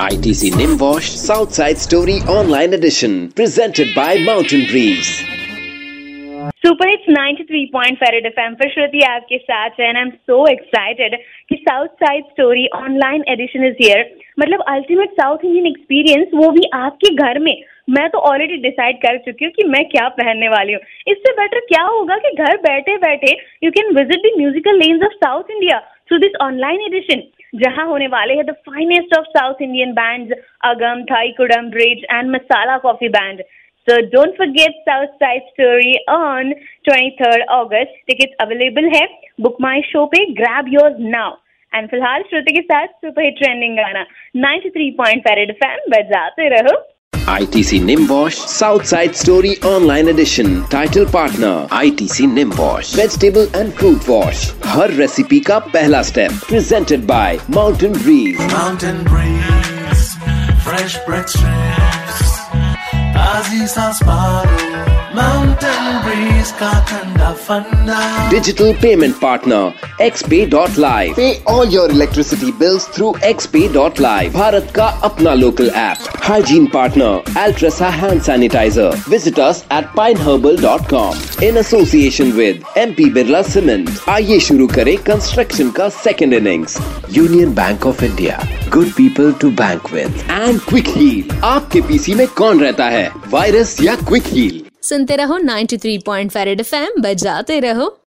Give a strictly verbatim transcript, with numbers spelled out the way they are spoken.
I T C Nimbosh South Side Story Online Edition, presented by Mountain Breeze. Super it's ninety-three point five F M पर श्रुति आपके साथ है and I am so excited कि South Side Story online edition is here, मतलब ultimate South Indian experience, वो भी आपके घर में। मैं तो ऑलरेडी डिसाइड कर चुकी हूँ कि मैं क्या पहनने वाली हूँ। इससे बेटर क्या होगा कि घर बैठे बैठे you can visit the musical lanes of South India through this online edition, जहाँ होने वाले हैं the finest of South Indian bands Agam, Thaikkudam, Bridge and Masala Coffee band. So don't forget South Side Story on twenty-third August. Tickets available है book my show पे. Grab yours now. And फिलहाल श्रुति के साथ super hit trending गाना ninety-three point five F M बजाते रहो। I T C Nimbosh South Side Story Online Edition. Title partner I T C Nimbosh Vegetable and Fruit Wash. हर recipe का पहला step. Presented by Mountain Breeze. Mountain Breeze, fresh bread strips. Mountain Breeze का ठंडा फंडा। Digital payment partner X Pay dot Live. Pay all your electricity bills through X Pay dot Live. Bharat का अपना local app. Hygiene partner Altressa hand sanitizer. Visit us at pine herbal dot com. In association with M P Birla Cement. आइए शुरू करें construction का second innings. Union Bank of India. Good people to bank with. And Quick Heal. आपके PC में कौन रहता है, virus या क्विक हील? सुनते रहो ninety-three point five F M, बजाते रहो।